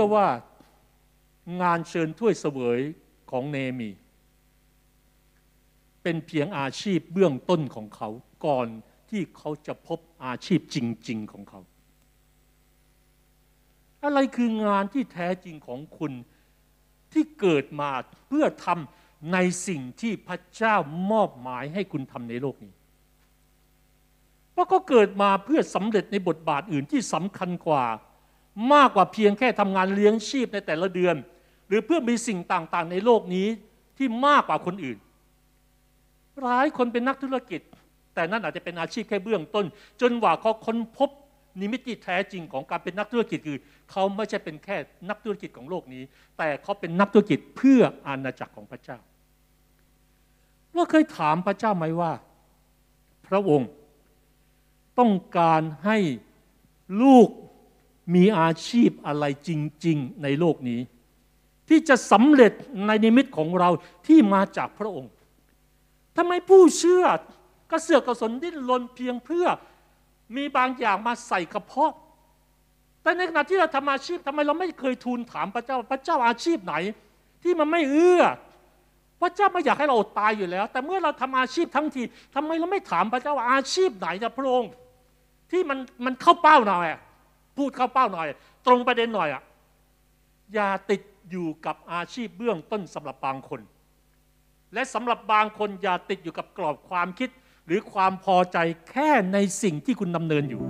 ชื่อว่างานเชิญถ้วยเสวยของเนหมีเป็นเพียงอาชีพเบื้องต้นของเขาก่อนที่เขาจะพบอาชีพจริงๆของเขาอะไรคืองานที่แท้จริงของคุณที่เกิดมาเพื่อทำในสิ่งที่พระเจ้ามอบหมายให้คุณทำในโลกนี้เพราะก็เกิดมาเพื่อสำเร็จในบทบาทอื่นที่สำคัญกว่ามากกว่าเพียงแค่ทำงานเลี้ยงชีพในแต่ละเดือนหรือเพื่อมีสิ่งต่างๆในโลกนี้ที่มากกว่าคนอื่นหลายคนเป็นนักธุรกิจแต่นั่นอาจจะเป็นอาชีพแค่เบื้องต้นจนกว่าเขาค้นพบนิมิตที่แท้จริงของการเป็นนักธุรกิจคือเขาไม่ใช่เป็นแค่นักธุรกิจของโลกนี้แต่เขาเป็นนักธุรกิจเพื่ออาณาจักรของพระเจ้าเราเคยถามพระเจ้าไหมว่าพระองค์ต้องการให้ลูกมีอาชีพอะไรจริงๆในโลกนี้ที่จะสำเร็จในนิมิตของเราที่มาจากพระองค์ทำไมผู้เชื่อกระเสือกกระสนดิ้นรนเพียงเพื่อมีบางอย่างมาใส่กระเพาะแต่ในขณะที่เราทำอาชีพทำไมเราไม่เคยทูลถามพระเจ้าอาชีพไหนที่มันไม่เอื้อพระเจ้าไม่อยากให้เราอดตายอยู่แล้วแต่เมื่อเราทำอาชีพทั้งทีทำไมเราไม่ถามพระเจ้าว่าอาชีพไหนนะพระองค์ที่มันเข้าเป้าหน่อยพูดเข้าเป้าหน่อยตรงประเด็นหน่อยอย่าติดอยู่กับอาชีพเบื้องต้นสำหรับบางคนและสำหรับบางคนอย่าติดอยู่กับกรอบความคิดหรือความพอใจแค่ในสิ่งที่คุณดำเนินอยู่